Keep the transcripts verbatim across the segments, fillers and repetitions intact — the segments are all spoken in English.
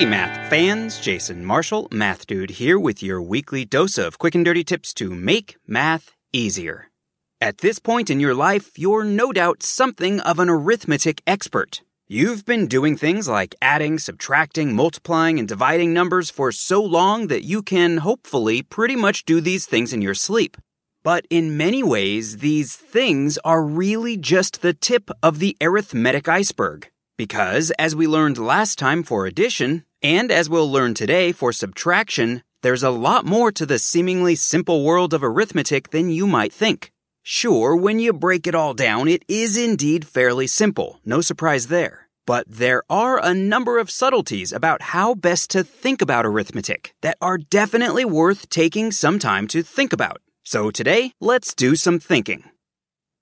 Hey math fans, Jason Marshall, Math Dude here with your weekly dose of quick and dirty tips to make math easier. At this point in your life, you're no doubt something of an arithmetic expert. You've been doing things like adding, subtracting, multiplying, and dividing numbers for so long that you can hopefully pretty much do these things in your sleep. But in many ways, these things are really just the tip of the arithmetic iceberg. Because, as we learned last time for addition, and as we'll learn today for subtraction, there's a lot more to the seemingly simple world of arithmetic than you might think. Sure, when you break it all down, it is indeed fairly simple, no surprise there. But there are a number of subtleties about how best to think about arithmetic that are definitely worth taking some time to think about. So today, let's do some thinking.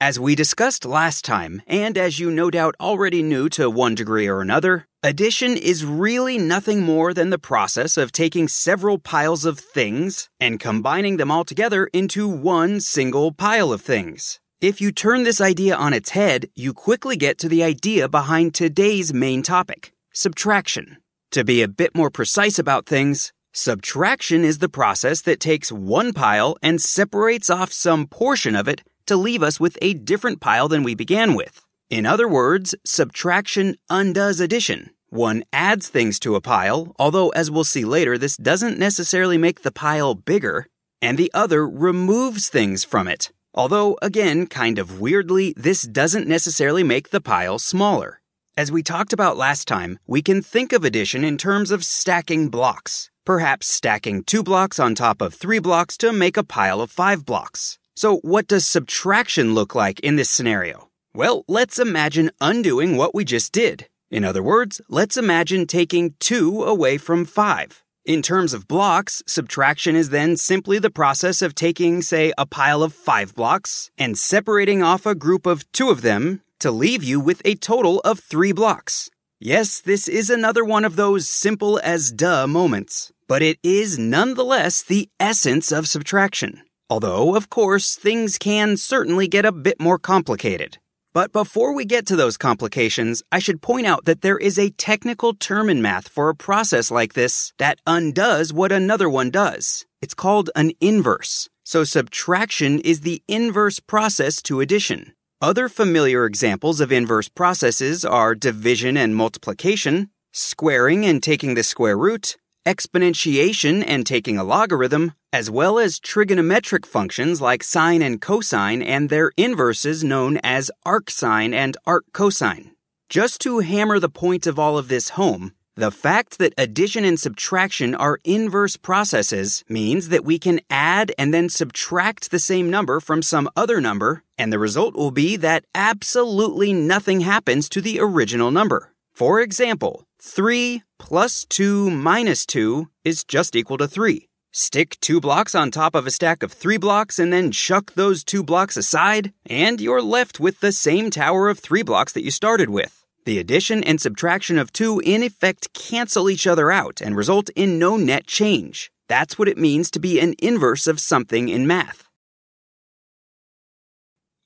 As we discussed last time, and as you no doubt already knew to one degree or another, addition is really nothing more than the process of taking several piles of things and combining them all together into one single pile of things. If you turn this idea on its head, you quickly get to the idea behind today's main topic, subtraction. To be a bit more precise about things, subtraction is the process that takes one pile and separates off some portion of it to leave us with a different pile than we began with. In other words, subtraction undoes addition. One adds things to a pile, although as we'll see later, this doesn't necessarily make the pile bigger, and the other removes things from it. Although, again, kind of weirdly, this doesn't necessarily make the pile smaller. As we talked about last time, we can think of addition in terms of stacking blocks, perhaps stacking two blocks on top of three blocks to make a pile of five blocks. So what does subtraction look like in this scenario? Well, let's imagine undoing what we just did. In other words, let's imagine taking two away from five. In terms of blocks, subtraction is then simply the process of taking, say, a pile of five blocks and separating off a group of two of them to leave you with a total of three blocks. Yes, this is another one of those simple as duh moments, but it is nonetheless the essence of subtraction. Although, of course, things can certainly get a bit more complicated. But before we get to those complications, I should point out that there is a technical term in math for a process like this that undoes what another one does. It's called an inverse. So subtraction is the inverse process to addition. Other familiar examples of inverse processes are division and multiplication, squaring and taking the square root, exponentiation and taking a logarithm, as well as trigonometric functions like sine and cosine and their inverses known as arcsine and arccosine. Just to hammer the point of all of this home, the fact that addition and subtraction are inverse processes means that we can add and then subtract the same number from some other number, and the result will be that absolutely nothing happens to the original number. For example, three plus two minus two is just equal to three. Stick two blocks on top of a stack of three blocks and then chuck those two blocks aside, and you're left with the same tower of three blocks that you started with. The addition and subtraction of two in effect cancel each other out and result in no net change. That's what it means to be an inverse of something in math.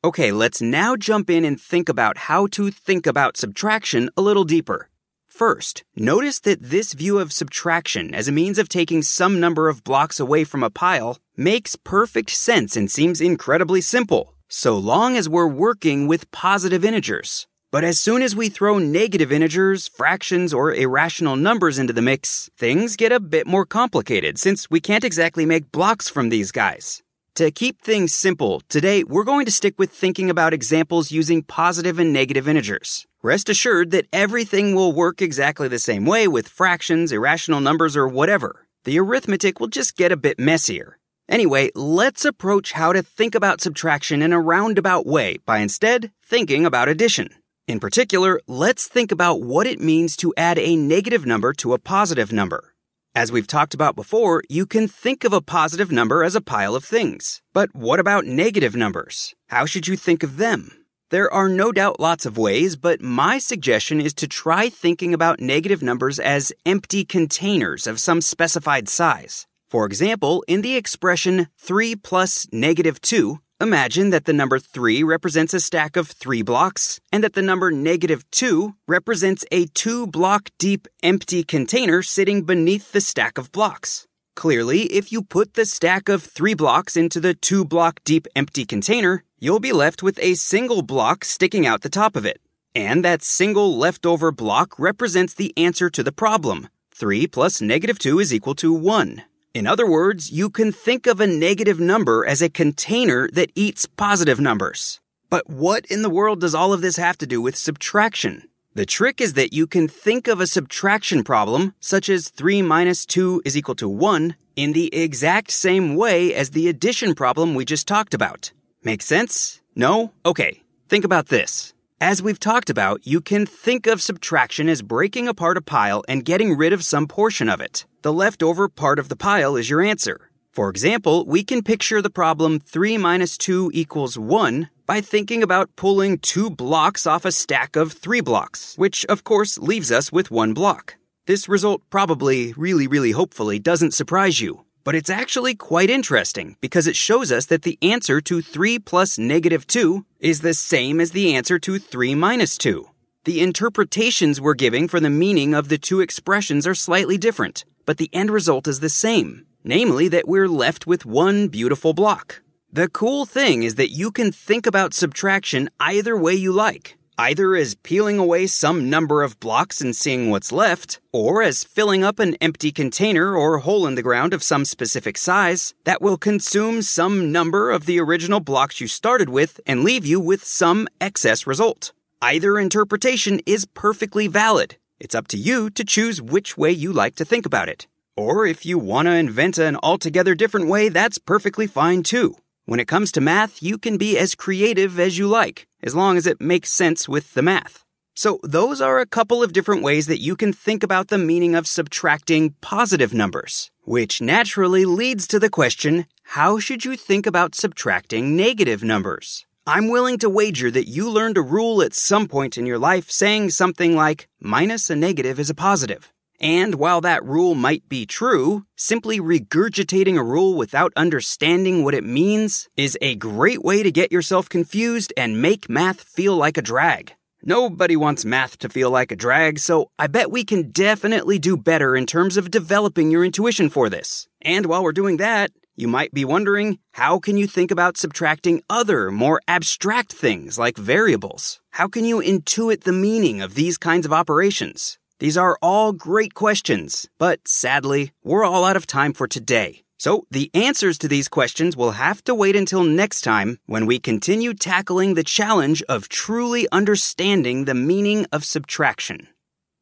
Okay, let's now jump in and think about how to think about subtraction a little deeper. First, notice that this view of subtraction as a means of taking some number of blocks away from a pile makes perfect sense and seems incredibly simple, so long as we're working with positive integers. But as soon as we throw negative integers, fractions, or irrational numbers into the mix, things get a bit more complicated since we can't exactly make blocks from these guys. To keep things simple, today we're going to stick with thinking about examples using positive and negative integers. Rest assured that everything will work exactly the same way with fractions, irrational numbers, or whatever. The arithmetic will just get a bit messier. Anyway, let's approach how to think about subtraction in a roundabout way by instead thinking about addition. In particular, let's think about what it means to add a negative number to a positive number. As we've talked about before, you can think of a positive number as a pile of things. But what about negative numbers? How should you think of them? There are no doubt lots of ways, but my suggestion is to try thinking about negative numbers as empty containers of some specified size. For example, in the expression three plus negative two, Imagine that the number three represents a stack of three blocks and that the number negative two represents a two-block-deep empty container sitting beneath the stack of blocks. Clearly, if you put the stack of three blocks into the two-block-deep empty container, you'll be left with a single block sticking out the top of it. And that single leftover block represents the answer to the problem. three plus negative two is equal to one. In other words, you can think of a negative number as a container that eats positive numbers. But what in the world does all of this have to do with subtraction? The trick is that you can think of a subtraction problem, such as three minus two is equal to one, in the exact same way as the addition problem we just talked about. Make sense? No? Okay, think about this. As we've talked about, you can think of subtraction as breaking apart a pile and getting rid of some portion of it. The leftover part of the pile is your answer. For example, we can picture the problem three minus two equals one by thinking about pulling two blocks off a stack of three blocks, which of course leaves us with one block. This result probably, really, really hopefully doesn't surprise you, but it's actually quite interesting because it shows us that the answer to three plus negative two is the same as the answer to three minus two. The interpretations we're giving for the meaning of the two expressions are slightly different, but the end result is the same, namely that we're left with one beautiful block. The cool thing is that you can think about subtraction either way you like, either as peeling away some number of blocks and seeing what's left, or as filling up an empty container or hole in the ground of some specific size that will consume some number of the original blocks you started with and leave you with some excess result. Either interpretation is perfectly valid. It's up to you to choose which way you like to think about it. Or if you want to invent an altogether different way, that's perfectly fine too. When it comes to math, you can be as creative as you like, as long as it makes sense with the math. So those are a couple of different ways that you can think about the meaning of subtracting positive numbers, which naturally leads to the question, how should you think about subtracting negative numbers? I'm willing to wager that you learned a rule at some point in your life saying something like, minus a negative is a positive. And while that rule might be true, simply regurgitating a rule without understanding what it means is a great way to get yourself confused and make math feel like a drag. Nobody wants math to feel like a drag, so I bet we can definitely do better in terms of developing your intuition for this. And while we're doing that, you might be wondering, how can you think about subtracting other, more abstract things like variables? How can you intuit the meaning of these kinds of operations? These are all great questions, but sadly, we're all out of time for today. So the answers to these questions will have to wait until next time when we continue tackling the challenge of truly understanding the meaning of subtraction.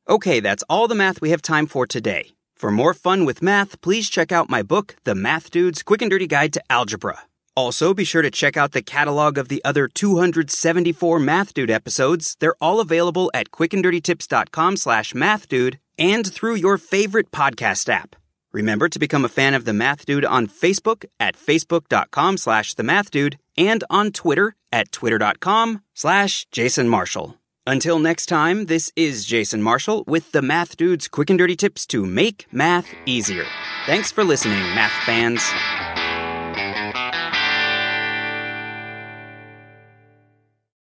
Okay, that's all the math we have time for today. For more fun with math, please check out my book, The Math Dude's Quick and Dirty Guide to Algebra. Also, be sure to check out the catalog of the other two hundred seventy-four Math Dude episodes. They're all available at quickanddirtytips.com slash mathdude and through your favorite podcast app. Remember to become a fan of The Math Dude on Facebook at facebook.com slash themathdude and on Twitter at twitter.com slash Jason Marshall. Until next time, this is Jason Marshall with The Math Dude's Quick and Dirty Tips to make math easier. Thanks for listening, math fans.